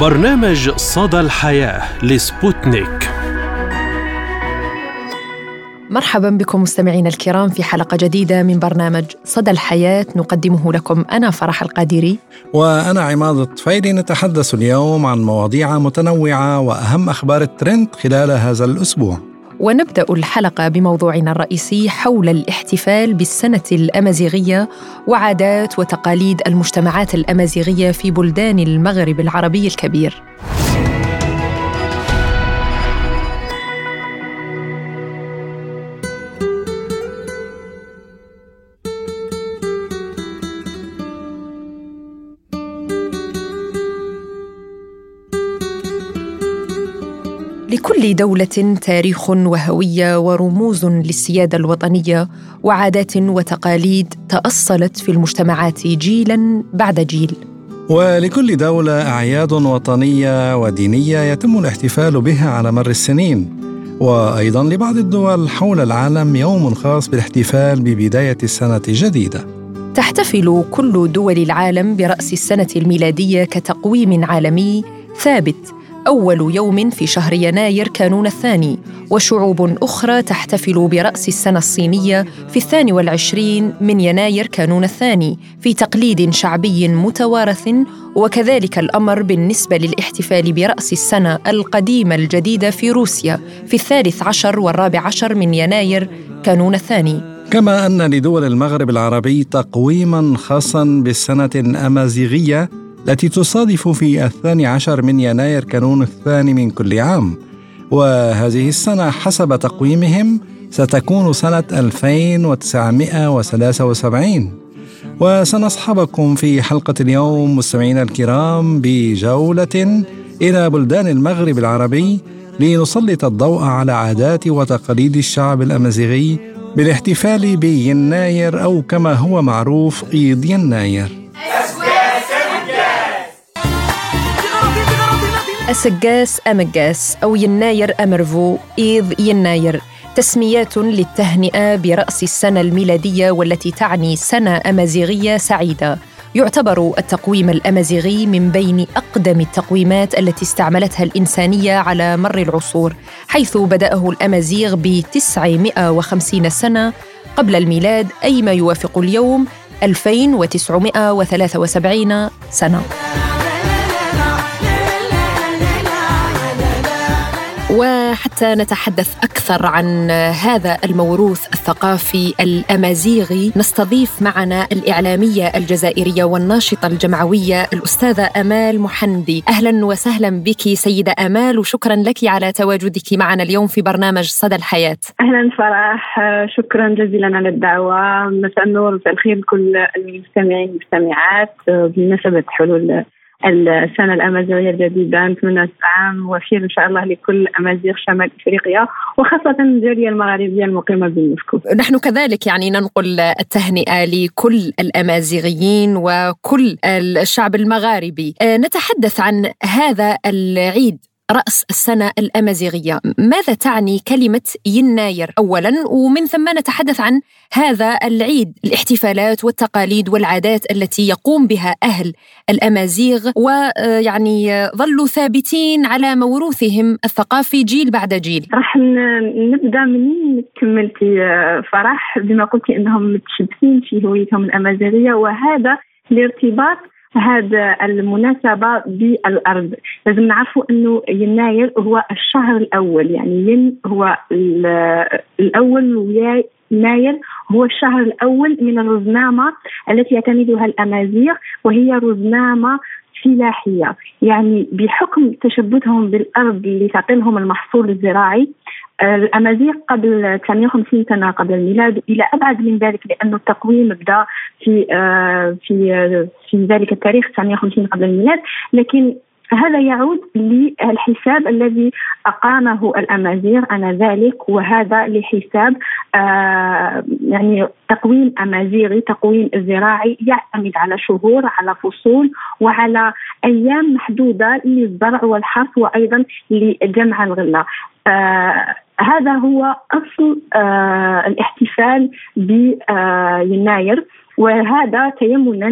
برنامج صدى الحياة لسبوتنيك. مرحبا بكم مستمعينا الكرام في حلقة جديدة من برنامج صدى الحياة نقدمه لكم أنا فرح القادري وأنا عماد الطفيلي. نتحدث اليوم عن مواضيع متنوعة وأهم أخبار الترند خلال هذا الأسبوع، ونبدأ الحلقة بموضوعنا الرئيسي حول الاحتفال بالسنة الأمازيغية وعادات وتقاليد المجتمعات الأمازيغية في بلدان المغرب العربي الكبير. لكل دولة تاريخ وهوية ورموز للسيادة الوطنية وعادات وتقاليد تأصلت في المجتمعات جيلاً بعد جيل، ولكل دولة أعياد وطنية ودينية يتم الاحتفال بها على مر السنين. وأيضاً لبعض الدول حول العالم يوم خاص بالاحتفال ببداية السنة الجديدة. تحتفل كل دول العالم برأس السنة الميلادية كتقويم عالمي ثابت أول يوم في شهر يناير كانون الثاني، وشعوب أخرى تحتفل برأس السنة الصينية في 22 من يناير كانون الثاني في تقليد شعبي متوارث، وكذلك الأمر بالنسبة للاحتفال برأس السنة القديمة الجديدة في روسيا في 13 و14 من يناير كانون الثاني. كما أن لدول المغرب العربي تقويماً خاصاً بالسنة الأمازيغية التي تصادف في 12 من يناير كانون الثاني من كل عام، وهذه السنة حسب تقويمهم ستكون سنة 2973. وسنصحبكم في حلقة اليوم مستمعينا الكرام بجولة إلى بلدان المغرب العربي لنسلط الضوء على عادات وتقاليد الشعب الأمازيغي بالاحتفال بيناير، أو كما هو معروف عيد يناير. أسجاس أمجاس أو يناير أمرفو إيض يناير، تسميات للتهنئة برأس السنة الميلادية والتي تعني سنة أمازيغية سعيدة. يعتبر التقويم الأمازيغي من بين أقدم التقويمات التي استعملتها الإنسانية على مر العصور، حيث بدأه الأمازيغ ب 950 سنة قبل الميلاد، أي ما يوافق اليوم 2973 سنة. وحتى نتحدث أكثر عن هذا الموروث الثقافي الأمازيغي نستضيف معنا الإعلامية الجزائرية والناشطة الجمعوية الأستاذة أمال محندي. أهلا وسهلا بك سيدة أمال، وشكرا لك على تواجدك معنا اليوم في برنامج صدى الحياة. أهلا فرح، شكرا جزيلا على الدعوة. مساء النور، مساء الخير لكل المستمعين والمستمعات بمناسبة حلول السنة الأمازيغية الجديدة. نتمنى عام وفير إن شاء الله لكل أمازيغ شمال إفريقيا وخاصة الجالية المغاربية المقيمة بموسكو. نحن كذلك يعني ننقل التهنئة لكل الأمازيغيين وكل الشعب المغاربي. نتحدث عن هذا العيد رأس السنة الأمازيغية، ماذا تعني كلمة يناير أولاً، ومن ثم نتحدث عن هذا العيد، الاحتفالات والتقاليد والعادات التي يقوم بها أهل الأمازيغ ويعني ظلوا ثابتين على موروثهم الثقافي جيل بعد جيل. راح نبدأ من كملتي فرح بما قلتي أنهم متشبثين في هويتهم الأمازيغية، وهذا الارتباط هذا المناسبة بالأرض. لازم نعرفوا أنه يناير هو الشهر الأول، يعني ين هو الأول ويا يناير هو الشهر الأول من الرزنامة التي يعتمدها الأمازيغ، وهي رزنامة فلاحية، يعني بحكم تشبثهم بالأرض اللي تعطيهم المحصول الزراعي. الأمازيغ قبل 58 سنة قبل الميلاد إلى أبعد من ذلك، لأن التقويم بدأ في ذلك التاريخ 58 قبل الميلاد، لكن هذا يعود للحساب الذي أقامه الأمازيغ آنذاك، وهذا لحساب يعني تقويم أمازيغي، تقويم زراعي يعتمد على شهور، على فصول، وعلى أيام محدودة للزرع والحرث، وأيضا لجمع الغلة. هذا هو أصل الاحتفال بيناير. وهذا تيمنا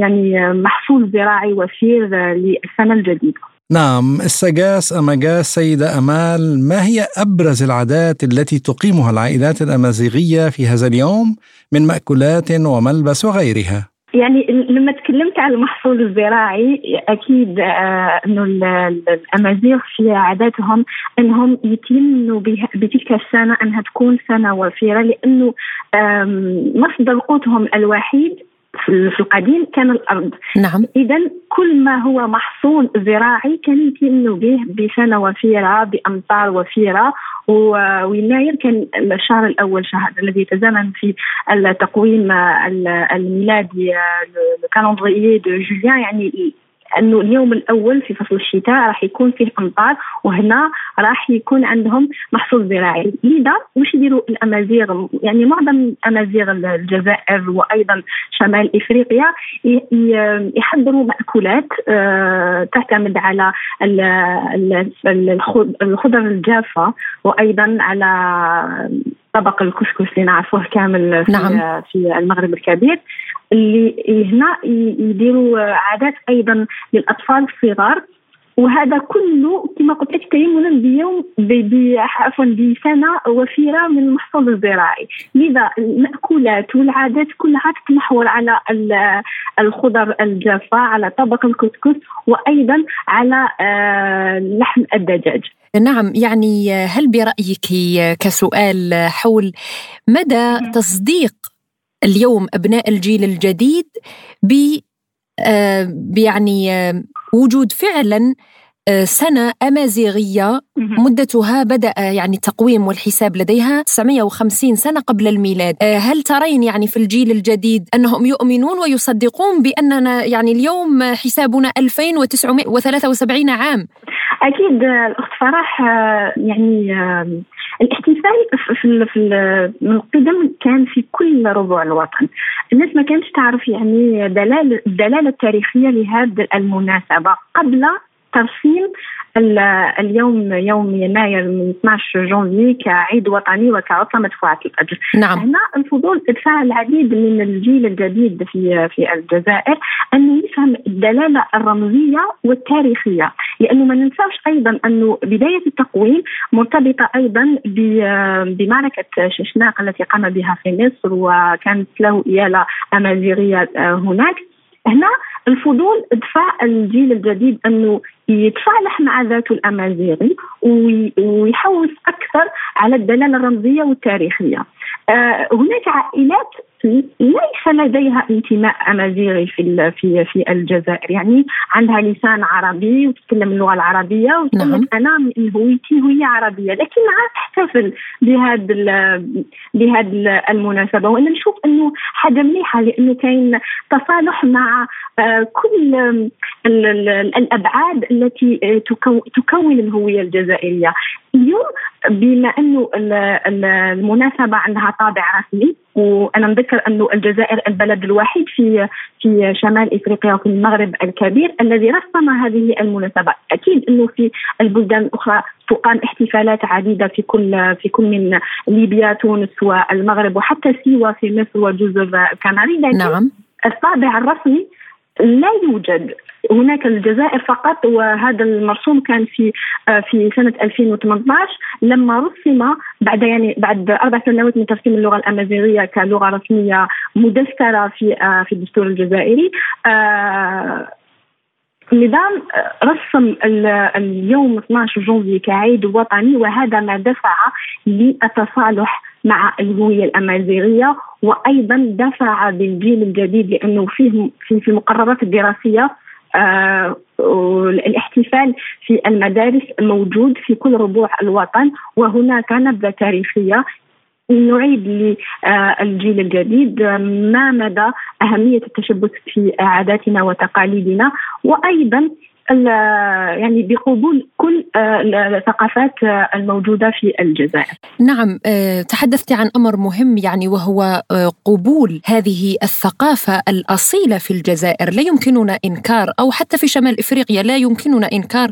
يعني محصول زراعي وفير للسنة الجديدة. نعم، السجاس أمجاس سيدة أمال، ما هي أبرز العادات التي تقيمها العائلات الأمازيغية في هذا اليوم من مأكولات وملبس وغيرها؟ يعني لما تكلمت عن المحصول الزراعي، أكيد أنه الأمازيغ في عاداتهم أنهم يتمنوا بتلك السنة أنها تكون سنة وفيرة، لأنه مصدر قوتهم الوحيد في القديم كان الأرض. نعم. إذن كل ما هو محصول زراعي كان يتمنوا به بسنة وفيرة، بأمطار وفيرة. ويناير كان الشهر الأول، شهر الذي يتزامن في التقويم الميلادي الكالندريي دو جوليان، يعني أنه اليوم الأول في فصل الشتاء راح يكون فيه أمطار، وهنا راح يكون عندهم محصول زراعي. لذا واش يديروا الأمازيغ، يعني معظم أمازيغ الجزائر وأيضا شمال إفريقيا يحضروا مأكولات تعتمد على الخضر الجافة، وأيضا على طبق الكسكس اللي نعرفوه كامل في, نعم. في المغرب الكبير، اللي هنا يديروا عادات أيضا للأطفال الصغار. وهذا كله كما قلت لك تيمنا بيوم بسنة وفيرة من المحصول الزراعي. لذا المأكولات والعادات كلها تتمحور على الخضر الجافة، على طبق الكسكس، وأيضا على لحم الدجاج. نعم، يعني هل برأيك كسؤال حول مدى تصديق اليوم أبناء الجيل الجديد يعني وجود فعلا سنة أمازيغية مدتها بدأ يعني التقويم والحساب لديها 950 سنة قبل الميلاد، هل ترين يعني في الجيل الجديد أنهم يؤمنون ويصدقون بأننا يعني اليوم حسابنا 2973 عام؟ أكيد الأخت فرح، يعني الاحتفال من قدم كان في كل ربوع الوطن. الناس ما كانتش تعرف يعني الدلالة التاريخية لهذه المناسبة قبل ترسيم اليوم يوم يناير من 12 جونفي كعيد وطني وكعطلة مدفوعة الأجر. نعم. هنا الفضول ادفع العديد من الجيل الجديد في الجزائر أنه يفهم الدلالة الرمزية والتاريخية، لأنه ما ننساوش أيضا أنه بداية التقويم مرتبطة أيضا بمعركة ششناق التي قام بها في مصر، وكانت له إيالة أمازيغية هناك. هنا الفضول دفع الجيل الجديد أنه يتصالح مع ذاته الأمازيغي ويحوس أكثر على الدلالة الرمزية والتاريخية. هناك عائلات ليس لديها انتماء أمازيغي في الجزائر، يعني عندها لسان عربي وتتكلم اللغة العربية وتقول نعم. أنا من هويتي هوية عربية، لكن عاد تحتفل بهذا المناسبة. وأنا نشوف أنه حاجة مليحة، لأنه كاين تصالح مع كل الأبعاد التي تكون الهوية الجزائرية. اليوم بما أنه المناسبة عندها طابع رسمي، وأنا نذكر أنه الجزائر البلد الوحيد في شمال إفريقيا وفي المغرب الكبير الذي رسم هذه المناسبة. أكيد أنه في البلدان الأخرى تقام احتفالات عديدة في كل من ليبيا، تونس والمغرب، وحتى سيوة في مصر وجزر الكناري. نعم. الطابع الرسمي لا يوجد هناك الجزائر فقط. وهذا المرسوم كان في سنة 2018 لما رسم بعد 4 سنوات من ترسيم اللغة الأمازيغية كلغة رسمية مدسترة في الدستور الجزائري. النظام رسم اليوم 12 جونفي كعيد وطني، وهذا ما دفع للتصالح مع الهوية الأمازيغية، وأيضا دفع بالجيل الجديد لأنه فيه في المقررات الدراسية الاحتفال في المدارس موجود في كل ربوع الوطن، وهناك نبذة تاريخية. نعيد للجيل الجديد ما مدى أهمية التشبث في عاداتنا وتقاليدنا، وأيضا يعني بقبول كل الثقافات الموجودة في الجزائر. نعم، تحدثت عن أمر مهم يعني وهو قبول هذه الثقافة الأصيلة في الجزائر. لا يمكننا إنكار، أو حتى في شمال إفريقيا لا يمكننا إنكار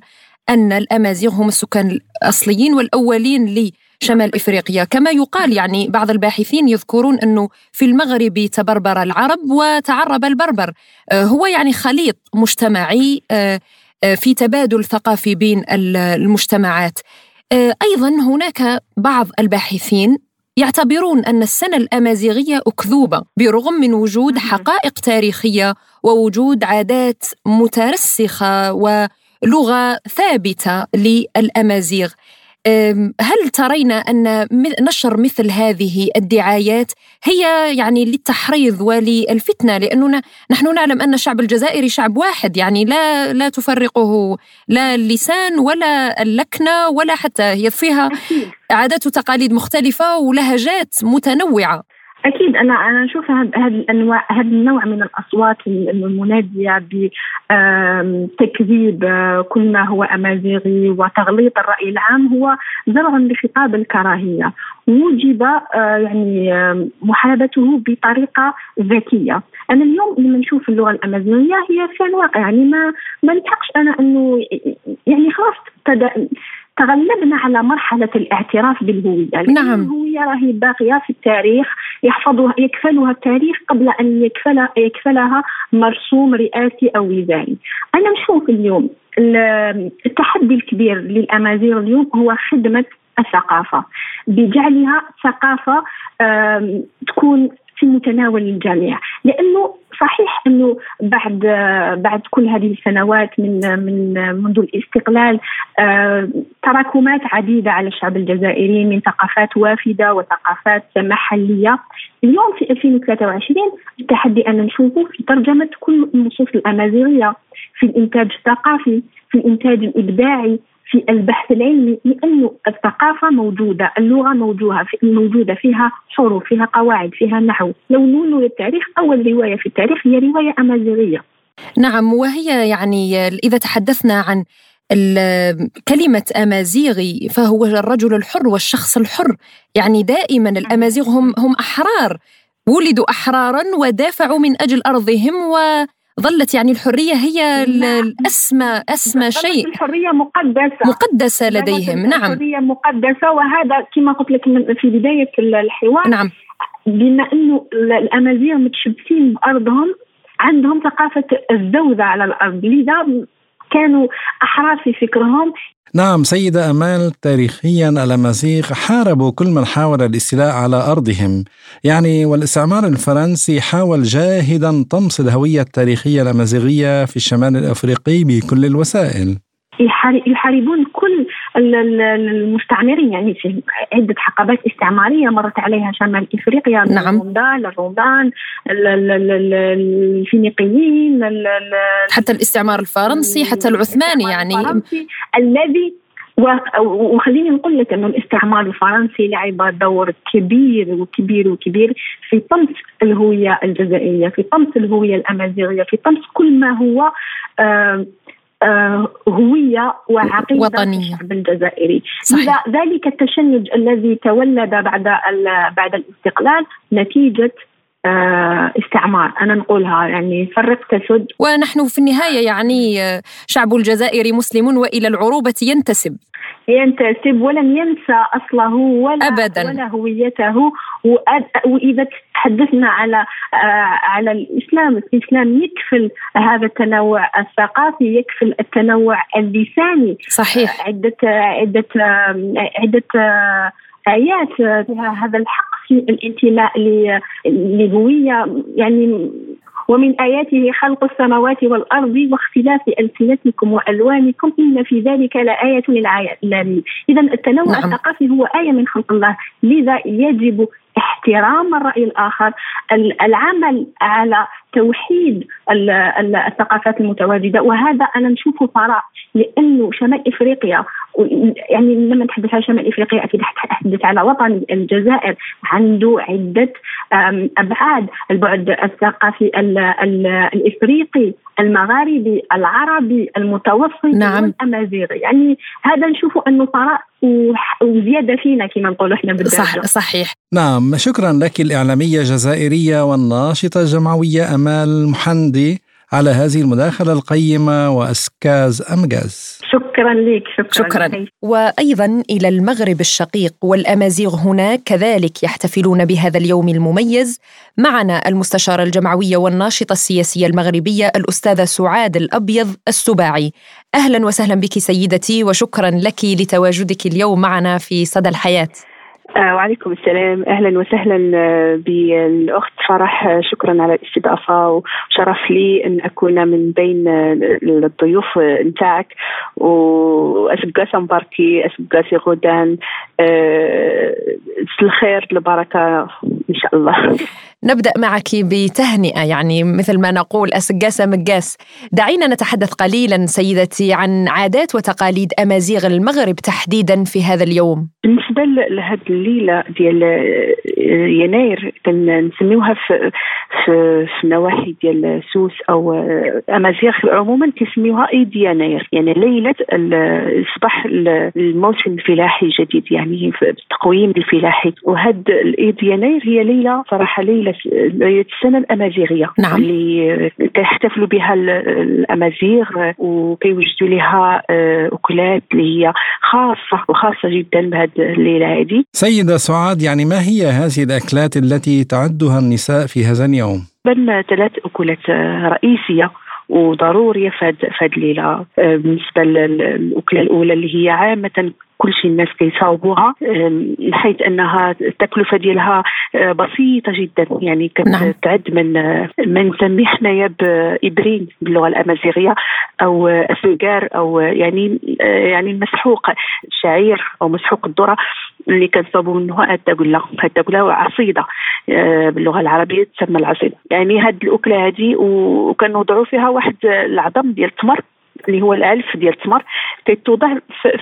أن الأمازيغ هم السكان الأصليين والأولين شمال إفريقيا. كما يقال يعني بعض الباحثين يذكرون أنه في المغرب تبربر العرب وتعرب البربر، هو يعني خليط مجتمعي في تبادل ثقافي بين المجتمعات. أيضا هناك بعض الباحثين يعتبرون أن السنة الأمازيغية أكذوبة برغم من وجود حقائق تاريخية ووجود عادات مترسخة ولغة ثابتة للأمازيغ. هل ترين أن نشر مثل هذه الدعايات هي يعني للتحريض وللفتنة؟ لأننا نحن نعلم أن الشعب الجزائري شعب واحد، يعني لا تفرقه لا اللسان ولا اللكنة، ولا حتى هي فيها عادات وتقاليد مختلفة ولهجات متنوعة. أكيد أنا نشوف هذا النوع من الأصوات المنادية بتكذيب كل ما هو أمازيغي وتغليط الرأي العام هو زرع لخطاب الكراهية، وجب يعني محاربته بطريقة ذكية. أنا اليوم لما نشوف اللغة الأمازيغية هي في الواقع يعني ما نلحقش أنا أنه يعني خلاص تغلبنا على مرحلة الاعتراف بالهوية. نعم. الهوية راهي باقية في التاريخ، يكفلها التاريخ قبل أن يكفلها مرسوم رئاسي أو وزاري. أنا نشوف اليوم التحدي الكبير للأمازيغ اليوم هو خدمة الثقافة بجعلها ثقافة تكون في متناول الجميع، لأنه صحيح أنه بعد كل هذه السنوات منذ الاستقلال تراكمات عديدة على الشعب الجزائري من ثقافات وافدة وثقافات محلية. اليوم في 2023 التحدي أن نشوفه في ترجمة كل النصوص الأمازيغية في الإنتاج الثقافي، في الإنتاج الإبداعي، في البحث العلمي، لأن الثقافة موجودة، اللغة موجودة، فيها حروف، فيها قواعد، فيها نحو. لونون للتاريخ، أول رواية في التاريخ هي رواية أمازيغية. نعم، وهي يعني إذا تحدثنا عن كلمة أمازيغي فهو الرجل الحر والشخص الحر، يعني دائما الأمازيغ هم أحرار، ولدوا أحرارا ودافعوا من أجل أرضهم، ظلت يعني الحرية هي الأسمى شيء، الحرية مقدسة لديهم. نعم، الحرية مقدسة، وهذا كما قلت لك في بداية الحوار. نعم، بما أنه الأمازيغ متشبثين بأرضهم، عندهم ثقافة الزوزة على الأرض، لذا كانوا أحرار في فكرهم. نعم سيدة أمال، تاريخيا الأمازيغ حاربوا كل من حاول الاستيلاء على أرضهم، يعني والاستعمار الفرنسي حاول جاهدا طمس الهوية التاريخية الأمازيغية في الشمال الأفريقي بكل الوسائل. يحاربون كل المستعمرين، يعني في عدة حقبات استعمارية مرت عليها شمال إفريقيا. نعم. الرومان، الفينيقيين، حتى الاستعمار الفرنسي، حتى العثماني يعني الذي وخليني نقول لك أنه الاستعمار الفرنسي لعب دور كبير وكبير وكبير في طمس الهوية الجزائرية، في طمس الهوية الأمازيغية، في طمس كل ما هو هوية وعقيدة وطنية الشعب الجزائري. ذلك التشنج الذي تولد بعد الاستقلال نتيجة استعمار، أنا نقولها يعني فرق تسد. ونحن في النهاية يعني شعب الجزائري مسلم وإلى العروبة ينتسب ولم ينسى أصله ولا هويته. وإذا تحدثنا على الإسلام يكفل هذا التنوع الثقافي، يكفل التنوع اللساني. صحيح. عدة آيات فيها هذا الحق في الانتماء لهوية، يعني ومن آياته خلق السماوات والأرض واختلاف ألسنتكم وألوانكم إن في ذلك لآية للعالمين. إذا التنوع الثقافي هو آية من خلق الله، لذا يجب احترام الرأي الآخر، العمل على توحيد الثقافات المتواجدة. وهذا أنا نشوفه فراغ، لأنه شمال إفريقيا، يعني لما نتحدث عن شمال إفريقيا أكيد نتحدث على وطن الجزائر، عنده عدة أبعاد، البعد الثقافي الإفريقي، المغاربي، العربي، المتوسطي. نعم. والأمازيغي، يعني هذا نشوفه أنه فراغ وزيادة فينا كما نقول إحنا بالدرجة. صحيح. نعم، شكرا لك الإعلامية الجزائرية والناشطة الجمعوية أمال محندي على هذه المداخلة القيمة وأسكاز أمجاز. شكرا لك. شكرا. وأيضا إلى المغرب الشقيق، والأمازيغ هناك كذلك يحتفلون بهذا اليوم المميز. معنا المستشارة الجمعوية والناشطة السياسية المغربية الأستاذة سعاد الأبيض السباعي. أهلا وسهلا بك سيدتي، وشكرا لك لتواجدك اليوم معنا في صدى الحياة. وعليكم السلام، أهلا وسهلا بالأخت فرح، شكرا على الاستضافة، وشرف لي أن أكون من بين الضيوف نتاعك. وأسقاسي مباركي، أسقاسي غدان، الخير البركة إن شاء الله. نبدأ معك بتهنئة، يعني مثل ما نقول أسقاسة مقاس. دعينا نتحدث قليلا سيدتي عن عادات وتقاليد أمازيغ المغرب تحديدا في هذا اليوم. بالنسبة لهذه الليلة ديال يناير نسميوها في نواحي ديال سوس أو أمازيغ عموما تسميوها إيد يناير، يعني ليلة الصباح الموسم الفلاحي الجديد، يعني في التقويم الفلاحي. وهذه الإيد يناير هي ليلة صراحة ليلة السنة الأمازيغية، نعم، اللي تحتفلوا بها الأمازيغ وكيوجدوا لها أكلات اللي هي خاصة جدا بهذه الليلة هذه. سيدة سعاد، يعني ما هي هذه الأكلات التي تعدها النساء في هذا اليوم؟ بل 3 أكلات رئيسية وضرورية في هذه الليلة. بالنسبة للأكلة الأولى اللي هي عامة كل شيء الناس كيصاوبوها، حيث أنها التكلفة ديالها بسيطة جدا، يعني كتعد من سميحنا بإبرين باللغة الأمازيغية أو السجار، أو يعني المسحوق الشعير أو مسحوق الذرة اللي كنصاوبو منه التقلة عصيدة باللغة العربية تسمى العصيدة. يعني هاد الأكلة هذه وكنوضعوا فيها واحد العظم ديال التمر اللي هو الألف ديال التمر كيتوضع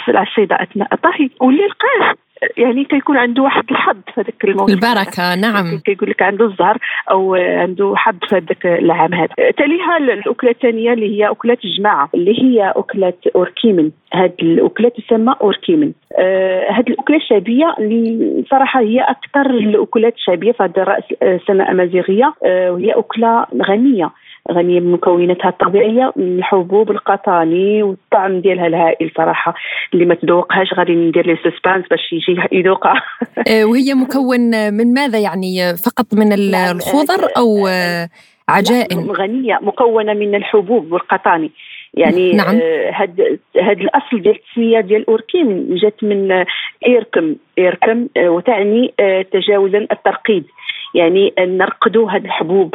في العصيدة أثناء الطهي، واللي لقاه يعني كيكون عنده واحد الحظ في هذاك الموسم، البركة، نعم، كيقول لك عنده الزهر أو عنده حظ في هذاك العام هذا. تليها الأكلة الثانية اللي هي أكلة الجماعة، اللي هي أكلة أوركيمن. هذه الأكلة تسمى أوركيمن. هذه الأكلة الشعبية اللي صراحة هي أكثر الأكلات الشعبية في هذا رأس السنة الأمازيغية، وهي أكلة غنية من مكوناتها الطبيعية، من الحبوب القطاني، والطعم ديالها الهائل صراحة اللي ما تذوقهاش غادي ندير لي سسبانس باش يجي يذوقها. وهي مكون من ماذا؟ يعني فقط من الخضر أو عجائن؟ غنية، مكونة من الحبوب والقطاني، يعني نعم. هاد الأصل ديال التسمية ديال أوركيم جات من إيركم، وتعني تجاوزا الترقيد، يعني نرقدوا هاد الحبوب،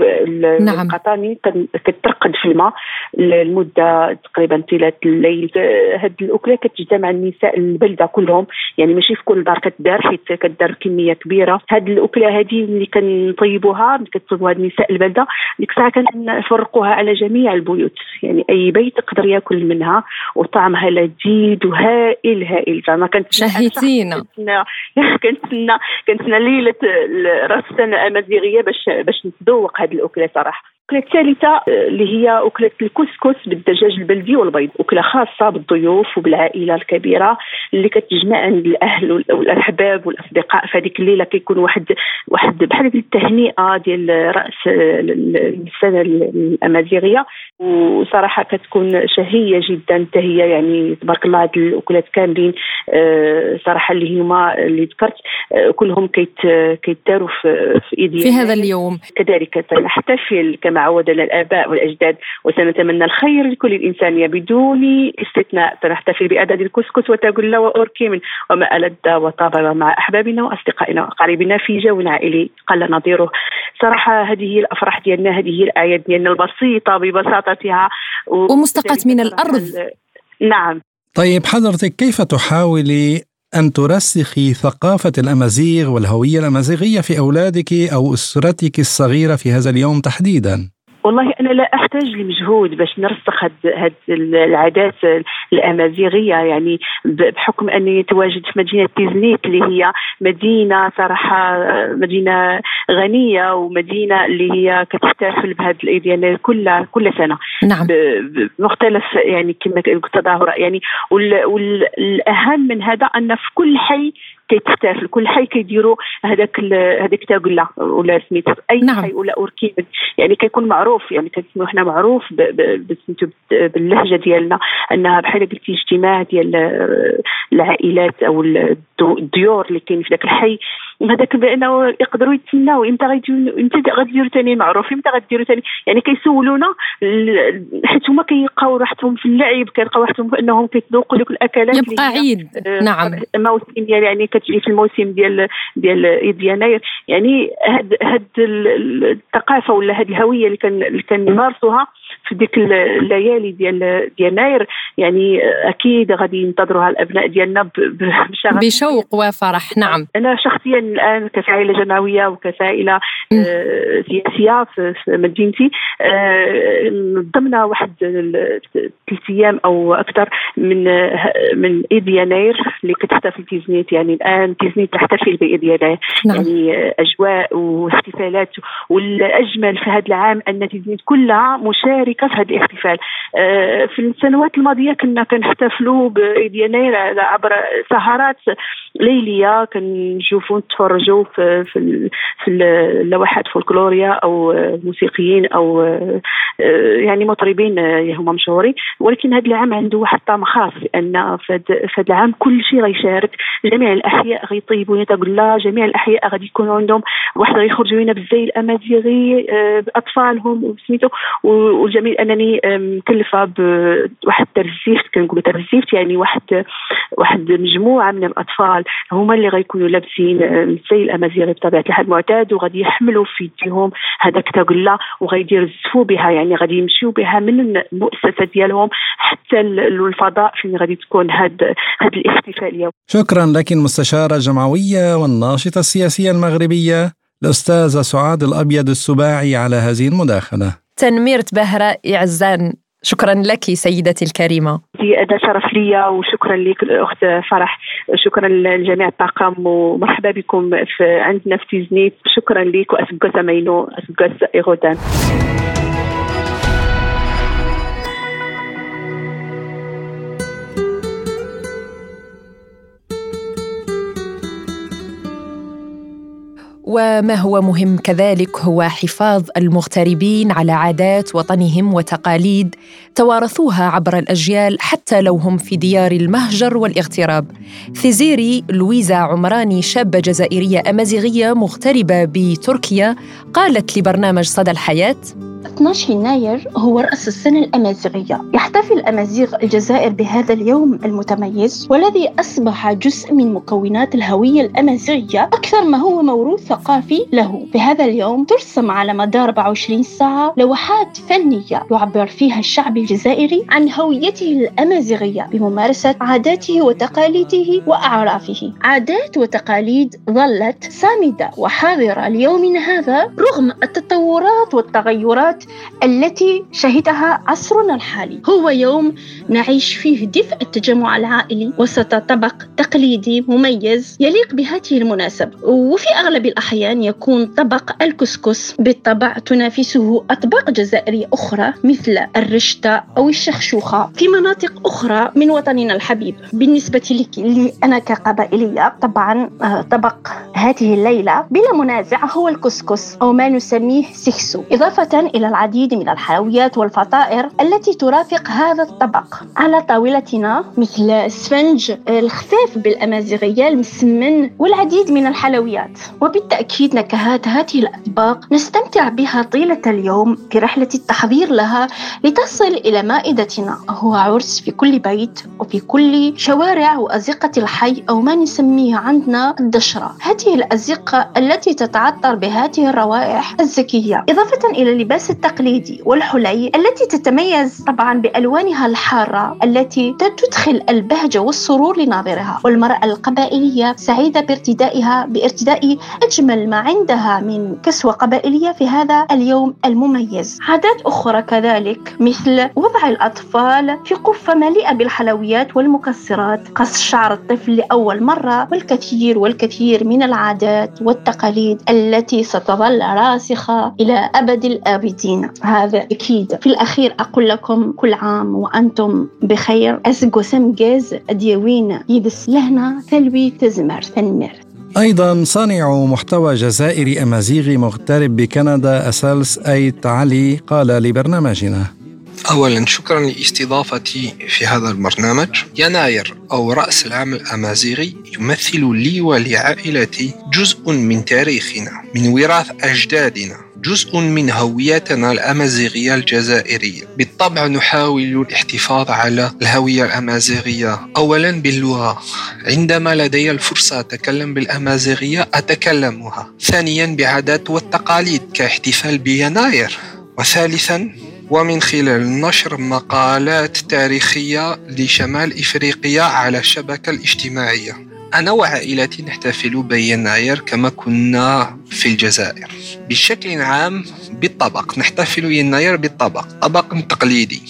نعم، القطاني كترقد في الماء لمدة تقريبا طيلة الليل. هاد الأكلة كتجمع النساء البلدة كلهم، يعني ماشي في كل دار كتدار، حيت كتدار كمية كبيرة. هاد الأكلة هادي اللي كنطيبوها كتصوبوها النساء البلدة، ديك الساعة كنفرقوها على جميع البيوت، يعني أي بيت يقدر يأكل منها، وطعمها لذيذ وهائل هائل. أنا كنتسنى ليلة رأس السنة أمازيغية باش نتذوق هذه الأكلة صراحة. الأكلة الثالثة اللي هي أكلة الكسكس بالدجاج البلدي والبيض، أكلة خاصة بالضيوف وبالعائلة الكبيرة اللي كتجمع عند الأهل والأحباب والأصدقاء في هذيك الليلة. كيكون واحد بحال ديال التهنئة ديال رأس السنة الأمازيغية، وصراحة كتكون شهية جدا تهية، يعني تبارك الله. هاد الأكلات كاملين صراحة اللي هما اللي ذكرت كلهم كيتداروا في إيديا في هذا اليوم. كذلك نحتفل كما عودنا الآباء والأجداد، وسنتمنى الخير لكل الإنسانية بدون استثناء. سنحتفل بأعداد الكسكس وتقلة وأوركيمن وما ألذ وطابر مع أحبابنا وأصدقائنا وقريبنا في جو عائلي قل نظيره. صراحة هذه هي الأفراح ديالنا، هذه هي الأعياد ديالنا البسيطة ببساطتها ومستقاة من الأرض، نعم. طيب حضرتك، كيف تحاولي أن ترسخي ثقافة الأمازيغ والهوية الأمازيغية في أولادك أو أسرتك الصغيرة في هذا اليوم تحديداً؟ والله أنا لا أحتاج لمجهود باش نرسخ هاد العادات الأمازيغية، يعني بحكم أني تواجد في مدينة تيزنيت اللي هي مدينة صراحة مدينة غنية ومدينة اللي هي كتحتفل بهذه العيد يعني كل سنة. نعم. بمختلف يعني كما التظاهرة يعني، والأهم من هذا أن في كل حي كيتحتفل، كل حي كيديروا هذاك تاغلا ولا سميتو اي نعم. حي ولا أوركيد يعني كيكون معروف، يعني كنسميو حنا معروف بسميتو باللهجه ديالنا، انها بحال قلتي اجتماع ديال العائلات او الديور اللي كاين في داك الحي، وهذاك بانه يقدروا يتسناو امتى غيجيو، امتى غديروا ثاني معروف، امتى غديروا ثاني، يعني كيسولونا حيت هما كيلقاو راحتهم في اللعب، كيلقاو راحتهم انهم كيتذوقوا ديك الاكلات اللي يبقى عيد نعم موسميه يعني كتجي في الموسم ديال يناير. يعني هاد الثقافه ولا هاد الهويه اللي كنمارسوها في ديك الليالي ديال يناير، يعني اكيد غادي ينتظروها الابناء ديالنا بشوق وفرح. نعم. انا شخصيا الان كفاعله جمعويه وكفاعله سياسيه في مدينتي ضمنا واحد 3 أيام او اكثر من عيد يناير اللي كتحتفل تيزنيت، يعني الان تيزنيت تحتفل بعيد يناير. نعم. يعني اجواء واحتفالات، والاجمل في هذا العام ان تيزنيت كلها مشاركه في هذا الاحتفال. في السنوات الماضيه كنا كنحتفلوا بعيد يناير عبر سهرات ليليه، كنشوفوا نتفرجوا في اللوحات فولكلوريه او موسيقيين او يعني مطربين هما مشهورين، ولكن هذا العام عنده واحد طعم خاص، لان في هذا العام كل شيء غيشارك، جميع الاحياء غيطيبوا يتقلا، جميع الاحياء غادي يكونوا عندهم واحد غيخرجوا لنا بالزي الامازيغي باطفالهم وسميتو، وجميل انني مكلفه بواحد الترزيفت، كنقولوا ترزيفت يعني واحد مجموعه من الاطفال هما اللي غيكونوا لابسين زي الامازيغي بطبيعه الحال المعتاد، وغادي يحملوا في يديهم هذاك تقلا وغادي يرزفوا بها، يعني غادي يمشيوا بها من المؤسسه ديالهم حتى الفضاء فين غادي تكون هاد الاحتفاليه. شكرا لك المستشارة الجمعوية والناشطة السياسية المغربية الأستاذة سعاد الأبيض السباعي على هذه المداخلة. تنميرة بهراء عزان، شكرا لك سيدتي الكريمة. هذا شرف لي، وشكرا لك الأخت فرح، شكرا لجميع الطاقم، ومرحبا بكم عندنا في تيزنيت. شكرا لك وأسبقى سمينو أسبقى إغودان. وما هو مهم كذلك هو حفاظ المغتربين على عادات وطنهم وتقاليد توارثوها عبر الأجيال حتى لو هم في ديار المهجر والاغتراب. ثيزيري لويزا عمراني، شابة جزائرية أمازيغية مغتربة بتركيا، قالت لبرنامج صدى الحياة: 12 يناير هو رأس السنة الأمازيغية. يحتفل أمازيغ الجزائر بهذا اليوم المتميز، والذي أصبح جزء من مكونات الهوية الأمازيغية أكثر ما هو موروث ثقافي له. في هذا اليوم ترسم على مدار 24 ساعة لوحات فنية يعبر فيها الشعب الجزائري عن هويته الأمازيغية بممارسة عاداته وتقاليده وأعرافه. عادات وتقاليد ظلت صامدة وحاضرة ليومنا هذا رغم التطورات والتغيرات التي شهدها عصرنا الحالي. هو يوم نعيش فيه دفء التجمع العائلي وسط طبق تقليدي مميز يليق بهذه المناسبة، وفي أغلب الأحيان يكون طبق الكسكس بالطبع تنافسه أطباق جزائرية أخرى مثل الرشتة أو الشخشوخة في مناطق أخرى من وطننا الحبيب. بالنسبة لي أنا كقبائلية، طبعا طبق هذه الليلة بلا منازع هو الكسكس أو ما نسميه سكسو، إضافة إلى العديد من الحلويات والفطائر التي ترافق هذا الطبق على طاولتنا مثل السفنج، الخفاف بالأمازيغية، المسمن، والعديد من الحلويات. وبالتأكيد نكهات هذه الأطباق نستمتع بها طيلة اليوم في رحلة التحضير لها لتصل إلى مائدتنا. هو عرس في كل بيت وفي كل شوارع وأزقة الحي أو ما نسميه عندنا الدشرة، هذه الأزقة التي تتعطر بهذه الروائح الزكية، إضافة إلى لباس اللباس التقليدي والحلي التي تتميز طبعا بألوانها الحارة التي تدخل البهجة والسرور لناظرها. والمرأة القبائلية سعيدة بارتداء أجمل ما عندها من كسوة قبائلية في هذا اليوم المميز. عادات أخرى كذلك مثل وضع الأطفال في قفة مليئة بالحلويات والمكسرات، قص شعر الطفل لأول مرة، والكثير والكثير من العادات والتقاليد التي ستظل راسخة إلى أبد الآبدين. هذا أكيد. في الأخير أقول لكم كل عام وأنتم بخير. أزقو سمجاز ديوين يدس لهنا ثلوي تزمر ثنمر. أيضا صانع محتوى جزائري أمازيغي مغترب بكندا أسالس أيت علي قال لبرنامجنا: أولا شكرا لاستضافتي في هذا البرنامج. يناير أو رأس العام الأمازيغي يمثل لي ولعائلتي جزء من تاريخنا، من وراث أجدادنا، جزء من هويتنا الأمازيغية الجزائرية. بالطبع نحاول الاحتفاظ على الهوية الأمازيغية أولا باللغة، عندما لدي الفرصة أتكلم بالأمازيغية أتكلمها. ثانيا بعادات والتقاليد كاحتفال بيناير، وثالثا ومن خلال نشر مقالات تاريخية لشمال إفريقيا على الشبكة الاجتماعية. أنا وعائلتي نحتفل بيناير كما كنا في الجزائر. بشكل عام بالطبق نحتفل يناير بالطبق، طبق تقليدي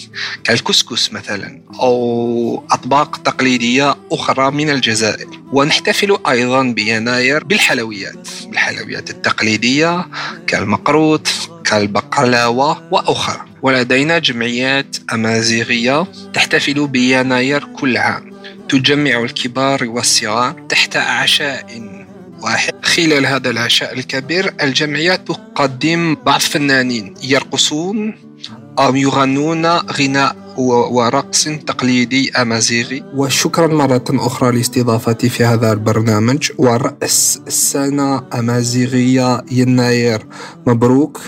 كالكسكس مثلا أو أطباق تقليدية أخرى من الجزائر. ونحتفل أيضا بيناير بالحلويات التقليدية كالمقروط كالبقلاوة وأخرى. ولدينا جمعيات أمازيغية تحتفل بيناير كل عام، تجمع الكبار والصغار تحت عشاء واحد. خلال هذا العشاء الكبير الجمعية تقدم بعض فنانين يرقصون أو يغنون غناء ورقص تقليدي أمازيغي. وشكرا مرة أخرى لاستضافتي في هذا البرنامج. ورأس السنة أمازيغية يناير مبروك.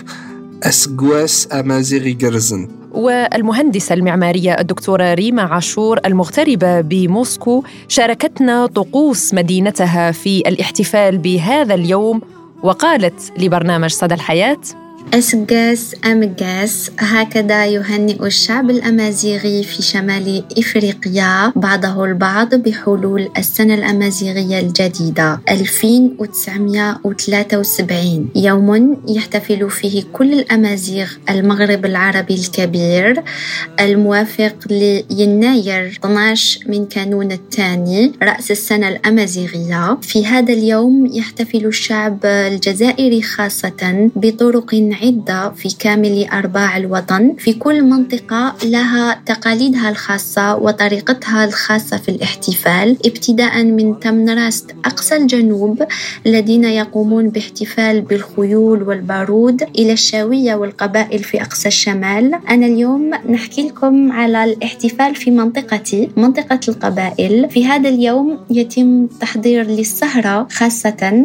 أسقواس أمازيغي جرزن. والمهندسة المعمارية الدكتورة ريما عاشور المغتربة بموسكو شاركتنا طقوس مدينتها في الاحتفال بهذا اليوم، وقالت لبرنامج صدى الحياة: أسقاس أمقاس، هكذا يهنئ الشعب الأمازيغي في شمال إفريقيا بعضه البعض بحلول السنة الأمازيغية الجديدة 2973، يوم يحتفل فيه كل الأمازيغ المغرب العربي الكبير، الموافق ليناير 12 من كانون الثاني رأس السنة الأمازيغية. في هذا اليوم يحتفل الشعب الجزائري خاصة بطرق عدة في كامل أرباع الوطن، في كل منطقة لها تقاليدها الخاصة وطريقتها الخاصة في الاحتفال، ابتداء من تمنراست أقصى الجنوب الذين يقومون باحتفال بالخيول والبارود إلى الشاوية والقبائل في أقصى الشمال. أنا اليوم نحكي لكم على الاحتفال في منطقتي، منطقة القبائل. في هذا اليوم يتم تحضير للسهرة خاصة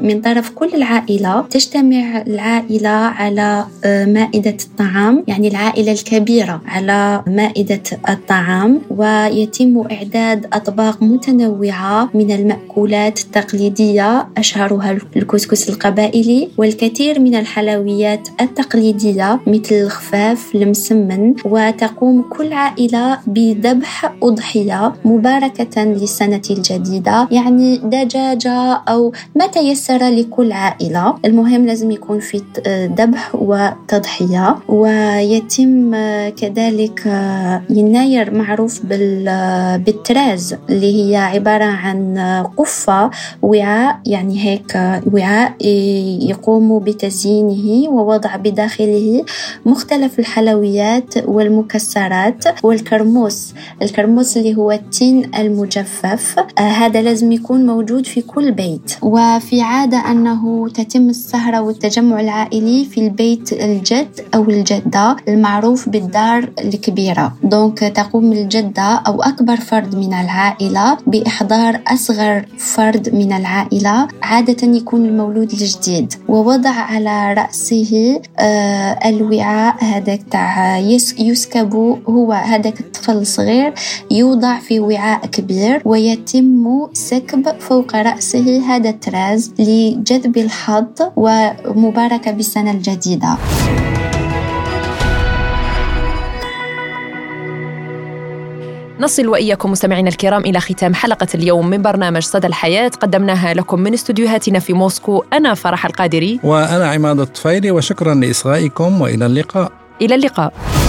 من طرف كل العائلة. تجتمع العائلة على مائدة الطعام، يعني العائلة الكبيرة على مائدة الطعام، ويتم إعداد أطباق متنوعة من المأكولات التقليدية أشهرها الكسكس القبائلي والكثير من الحلويات التقليدية مثل الخفاف المسمن. وتقوم كل عائلة بذبح أضحية مباركة للسنة الجديدة، يعني دجاجة أو ما تيسر لكل عائلة. المهم لازم يكون في ذبح وتضحية. ويتم كذلك يناير معروف بالتراز اللي هي عبارة عن قفة وعاء، يعني هيك وعاء يقوم بتزيينه ووضع بداخله مختلف الحلويات والمكسرات، والكرموس. الكرموس اللي هو التين المجفف، هذا لازم يكون موجود في كل بيت. وفي عادة أنه تتم السهرة والتجمع العائلي في البيت الجد أو الجدة المعروف بالدار الكبيرة. دونك تقوم الجدة أو أكبر فرد من العائلة بإحضار أصغر فرد من العائلة، عادة يكون المولود الجديد، ووضع على رأسه الوعاء هذاك تاع يسكب هو هذاك الطفل الصغير، يوضع في وعاء كبير ويتم سكب فوق رأسه هذا التراز لجذب الحظ ومباركة بالسنة الجديدة. نصل وإياكم مستمعينا الكرام إلى ختام حلقة اليوم من برنامج صدى الحياة، قدمناها لكم من استوديوهاتنا في موسكو. أنا فرح القادري وأنا عماد الطفيلي، وشكرا لإصغائكم وإلى اللقاء.